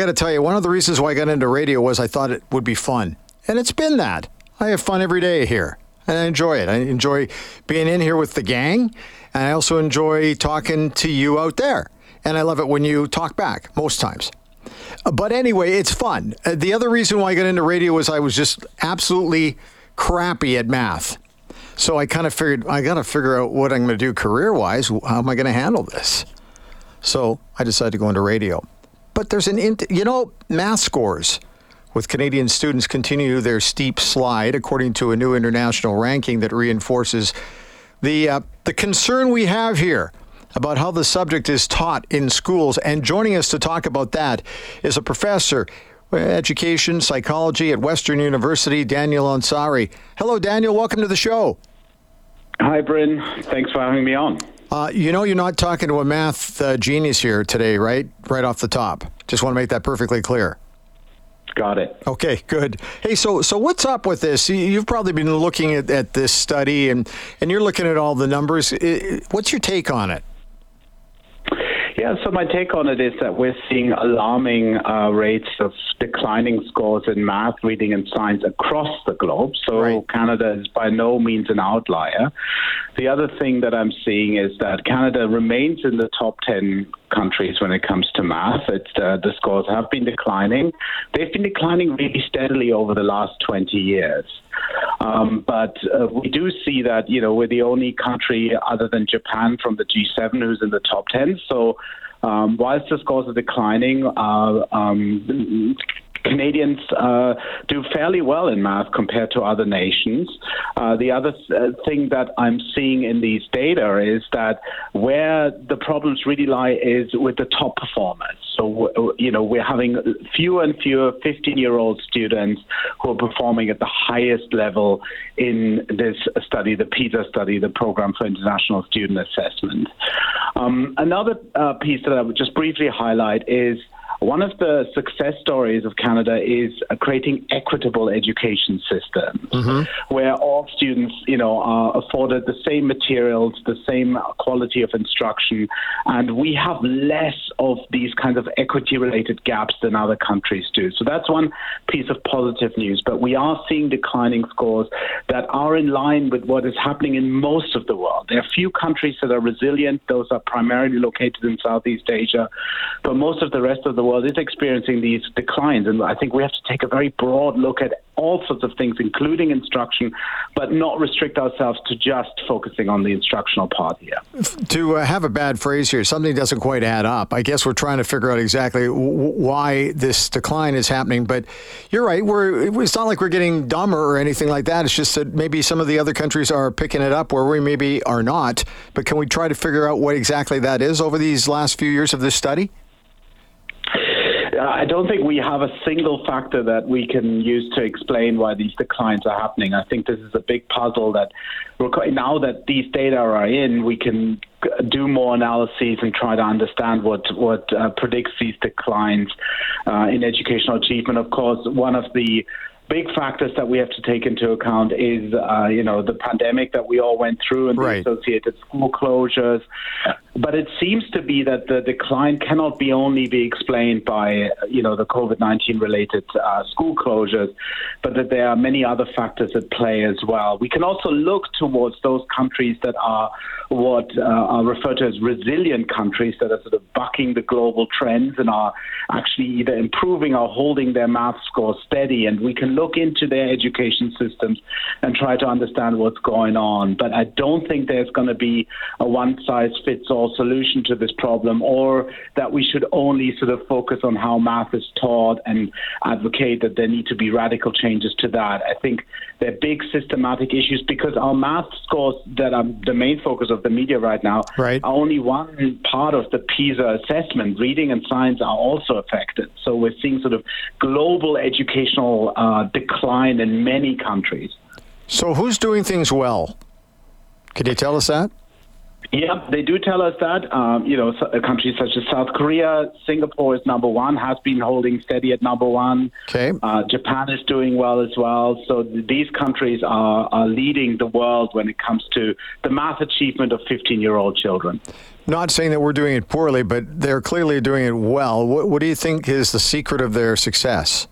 got to tell you, one of the reasons why I got into radio was I thought it would be fun. And it's been that. I have fun every day here. And I enjoy it. I enjoy being in here with the gang. And I also enjoy talking to you out there. And I love it when you talk back most times. But anyway, it's fun. The other reason why I got into radio was I was just absolutely crappy at math. So I kind of figured, I got to figure out what I'm going to do career-wise. How am I going to handle this? So I decided to go into radio. But there's math scores with Canadian students continue their steep slide, according to a new international ranking that reinforces the concern we have here about how the subject is taught in schools. And joining us to talk about that is a professor of education psychology at Western University, Daniel Ansari. Hello, Daniel. Welcome to the show. Hi, Bryn. Thanks for having me on. You're not talking to a math genius here today, right? Right off the top. Just want to make that perfectly clear. Got it. Okay, good. Hey, so what's up with this? You've probably been looking at this study and you're looking at all the numbers. What's your take on it? Yeah, so my take on it is that we're seeing alarming rates of declining scores in math, reading, and science across the globe. So right. Canada is by no means an outlier. The other thing that I'm seeing is that Canada remains in the top 10 countries when it comes to math. The scores have been declining. They've been declining really steadily over the last 20 years. But we do see that, we're the only country other than Japan from the G7 who's in the top 10. So whilst the scores are declining, Canadians do fairly well in math compared to other nations. The other thing that I'm seeing in these data is that where the problems really lie is with the top performers. So, we're having fewer and fewer 15-year-old students who are performing at the highest level in this study, the PISA study, the Program for International Student Assessment. Another piece that I would just briefly highlight is one of the success stories of Canada is creating equitable education systems, mm-hmm. where all students, are afforded the same materials, the same quality of instruction, and we have less of these kinds of equity-related gaps than other countries do. So that's one piece of positive news, but we are seeing declining scores that are in line with what is happening in most of the world. There are few countries that are resilient. Those are primarily located in Southeast Asia, but most of the rest of the world is experiencing these declines, and I think we have to take a very broad look at all sorts of things, including instruction, but not restrict ourselves to just focusing on the instructional part here. To have a bad phrase here, something doesn't quite add up. I guess we're trying to figure out exactly why this decline is happening, but you're right. It's not like we're getting dumber or anything like that. It's just that maybe some of the other countries are picking it up where we maybe are not, but can we try to figure out what exactly that is over these last few years of this study? I don't think we have a single factor that we can use to explain why these declines are happening. I think this is a big puzzle that now that these data are in, we can do more analyses and try to understand what predicts these declines in educational achievement. Of course, one of the big factors that we have to take into account is, the pandemic that we all went through and right. the associated school closures. But it seems to be that the decline cannot only be explained by, the COVID-19 related school closures, but that there are many other factors at play as well. We can also look towards those countries that are what are referred to as resilient countries that are sort of bucking the global trends and are actually either improving or holding their math scores steady. And we can look into their education systems and try to understand what's going on. But I don't think there's going to be a one-size-fits-all solution to this problem, or that we should only sort of focus on how math is taught and advocate that there need to be radical changes to that. I think they're big systematic issues because our math scores that are the main focus of the media right now right. are only one part of the PISA assessment. Reading and science are also affected. So we're seeing sort of global educational decline in many countries. So who's doing things well? Can you tell us that? Yeah, they do tell us that. Countries such as South Korea, Singapore is number one, has been holding steady at number one. Okay. Japan is doing well as well. So these countries are leading the world when it comes to the math achievement of 15-year-old children. Not saying that we're doing it poorly, but they're clearly doing it well. What do you think is the secret of their success?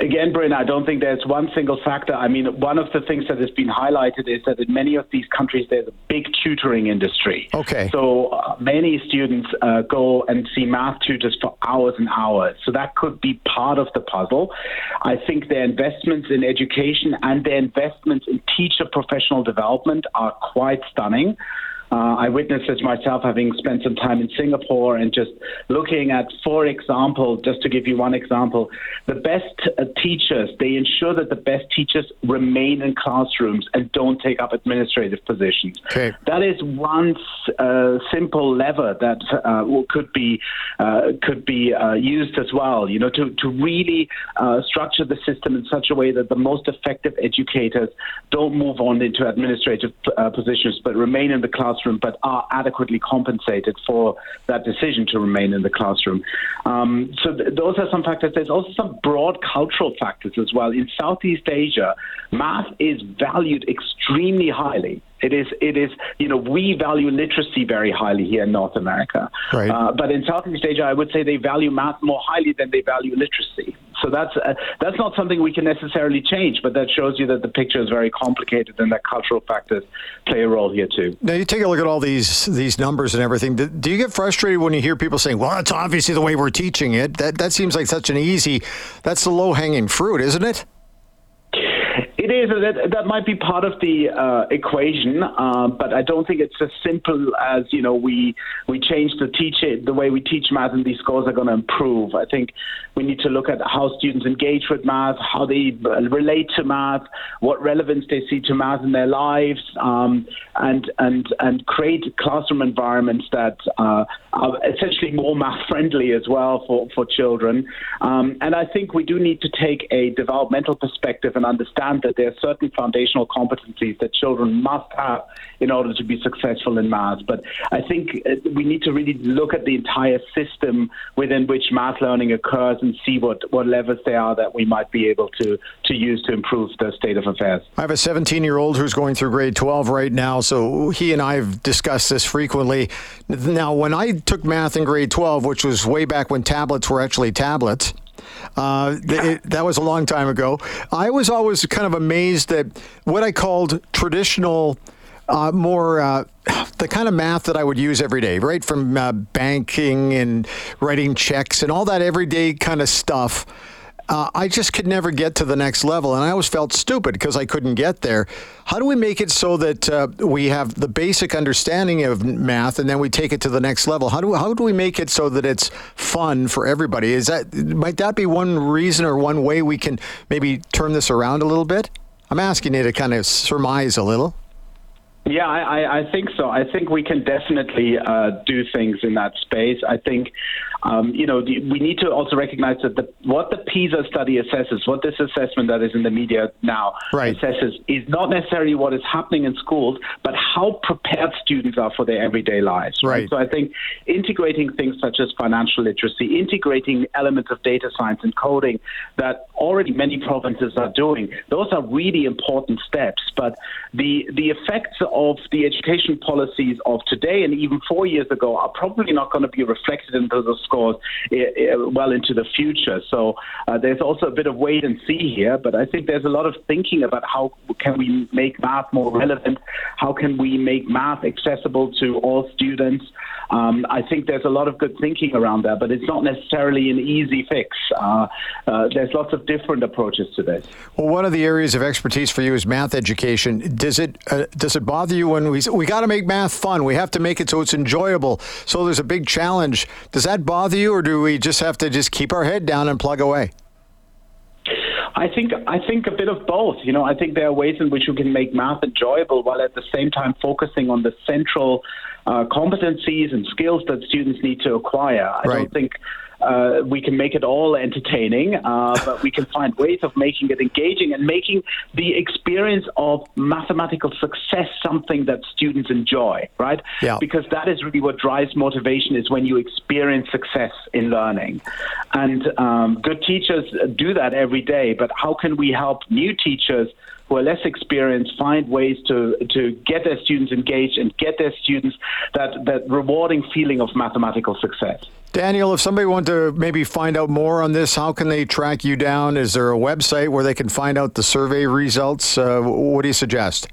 Again, Bryn, I don't think there's one single factor. I mean, one of the things that has been highlighted is that in many of these countries, there's a big tutoring industry. Okay. So many students go and see math tutors for hours and hours. So that could be part of the puzzle. I think their investments in education and their investments in teacher professional development are quite stunning. I witnessed it myself, having spent some time in Singapore and just looking at, for example, just to give you one example, the best teachers, they ensure that the best teachers remain in classrooms and don't take up administrative positions. Okay. That is one simple lever that could be used as well, you know, to really structure the system in such a way that the most effective educators don't move on into administrative positions but remain in the classroom, but are adequately compensated for that decision to remain in the classroom. So those are some factors. There's also some broad cultural factors as well. In Southeast Asia, math is valued extremely highly. It is. You know, we value literacy very highly here in North America. Right. But in Southeast Asia, I would say they value math more highly than they value literacy. So that's not something we can necessarily change, but that shows you that the picture is very complicated and that cultural factors play a role here too. Now, you take a look at all these numbers and everything. Do you get frustrated when you hear people saying, well, that's obviously the way we're teaching it? That seems like such an easy, that's the low-hanging fruit, isn't it? It is. That might be part of the equation, but I don't think it's as simple as, you know, we change the way we teach math and these scores are going to improve. I think we need to look at how students engage with math, how they relate to math, what relevance they see to math in their lives, and create classroom environments that are essentially more math friendly as well for children. And I think we do need to take a developmental perspective and understand that there are certain foundational competencies that children must have in order to be successful in math. But I think we need to really look at the entire system within which math learning occurs and see what levers there are that we might be able to use to improve the state of affairs. I have a 17-year-old who's going through grade 12 right now, so he and I have discussed this frequently. Now, when I took math in grade 12, which was way back when tablets were actually tablets, that was a long time ago. I was always kind of amazed at what I called traditional, the kind of math that I would use every day, right? From banking and writing checks and all that everyday kind of stuff. I just could never get to the next level, and I always felt stupid because I couldn't get there. How do we make it so that we have the basic understanding of math, and then we take it to the next level? How do we make it so that it's fun for everybody? Might that be one reason or one way we can maybe turn this around a little bit? I'm asking you to kind of surmise a little. Yeah, I think so. I think we can definitely do things in that space. I think, we need to also recognize that what the PISA study assesses, what this assessment that is in the media now assesses, is not necessarily what is happening in schools, but how prepared students are for their everyday lives. Right. So I think integrating things such as financial literacy, integrating elements of data science and coding that already many provinces are doing, those are really important steps. But the effects of the education policies of today and even 4 years ago are probably not going to be reflected in those scores well into the future. So there's also a bit of wait and see here, but I think there's a lot of thinking about how can we make math more relevant, how can we make math accessible to all students. I think there's a lot of good thinking around that, but it's not necessarily an easy fix. There's lots of different approaches to this. Well, one of the areas of expertise for you is math education. Does it bother you when we got to make math fun? We have to make it so it's enjoyable. So there's a big challenge. Does that bother you, or do we just have to just keep our head down and plug away? I think a bit of both. You know, I think there are ways in which you can make math enjoyable while at the same time focusing on the central competencies and skills that students need to acquire. I don't think We can make it all entertaining, but we can find ways of making it engaging and making the experience of mathematical success something that students enjoy, right? Yeah. Because that is really what drives motivation, is when you experience success in learning. And good teachers do that every day, but how can we help new teachers who are less experienced find ways to get their students engaged and get their students that rewarding feeling of mathematical success? Daniel, if somebody wanted to maybe find out more on this, how can they track you down? Is there a website where they can find out the survey results? What do you suggest?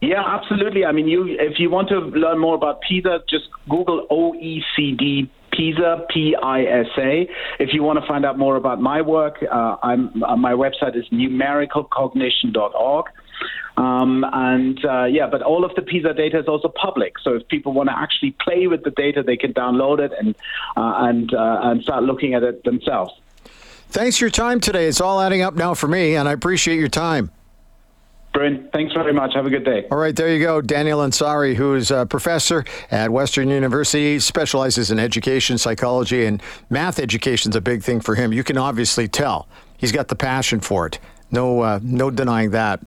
Yeah, absolutely. I mean, if you want to learn more about PISA, just Google OECD PISA, P-I-S-A. If you want to find out more about my work, my website is numericalcognition.org. But all of the PISA data is also public. So if people want to actually play with the data, they can download it and start looking at it themselves. Thanks for your time today. It's all adding up now for me, and I appreciate your time. Brent, thanks very much. Have a good day. All right, there you go. Daniel Ansari, who is a professor at Western University, specializes in education, psychology, and math education is a big thing for him. You can obviously tell he's got the passion for it. No denying that.